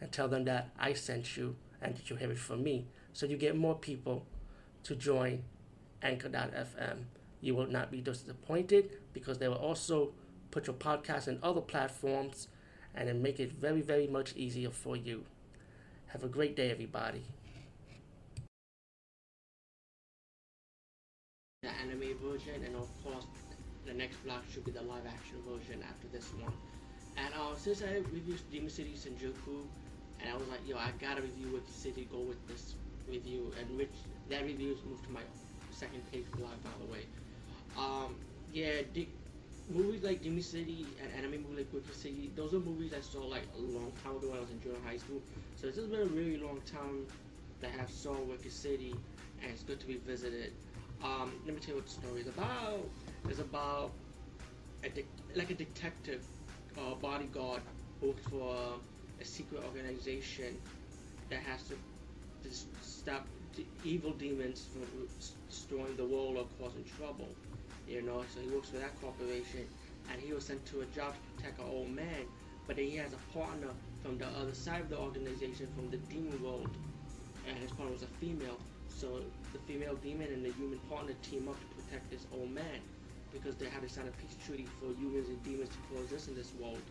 and tell them that I sent you and that you hear it from me. So you get more people to join Anchor.fm. You will not be disappointed because they will also put your podcast in other platforms and then make it very, very much easier for you. Have a great day, everybody. The anime version, and of course, the next vlog should be the live action version after this one. And since I reviewed Demon City Shinjuku, and I was like, yo, I gotta review Wicked City, go with this review, and that review's moved to my second page blog, by the way. Movies like Demon City and anime movies like Wicked City, those are movies I saw like a long time ago when I was in junior high school. So it's just been a really long time that I have saw Wicked City, and it's good to be visited. Let me tell you what the story is about. It's about a detective bodyguard who works for a secret organization that has to stop the evil demons from destroying the world or causing trouble, you know. So he works for that corporation, and he was sent to a job to protect an old man, but then he has a partner from the other side of the organization, from the demon world, and his partner was a female. So the female demon and the human partner team up to protect this old man, because they had to sign a peace treaty for humans and demons to coexist in this world,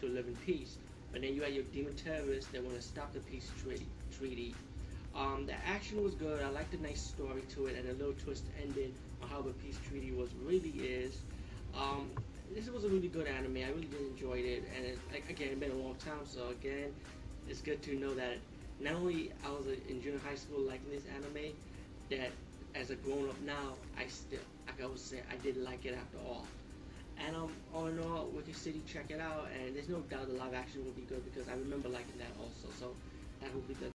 to live in peace. But then you have your demon terrorists that want to stop the peace treaty. The action was good. I liked the nice story to it, and a little twist ended on how the peace treaty really is. This was a really good anime. I really did enjoy it, and it's been a long time, so again, it's good to know that not only I was in junior high school liking this anime, that as a grown up now, I did like it after all. And all in all, Wicked City, check it out, and there's no doubt the live action will be good because I remember liking that also. So that will be the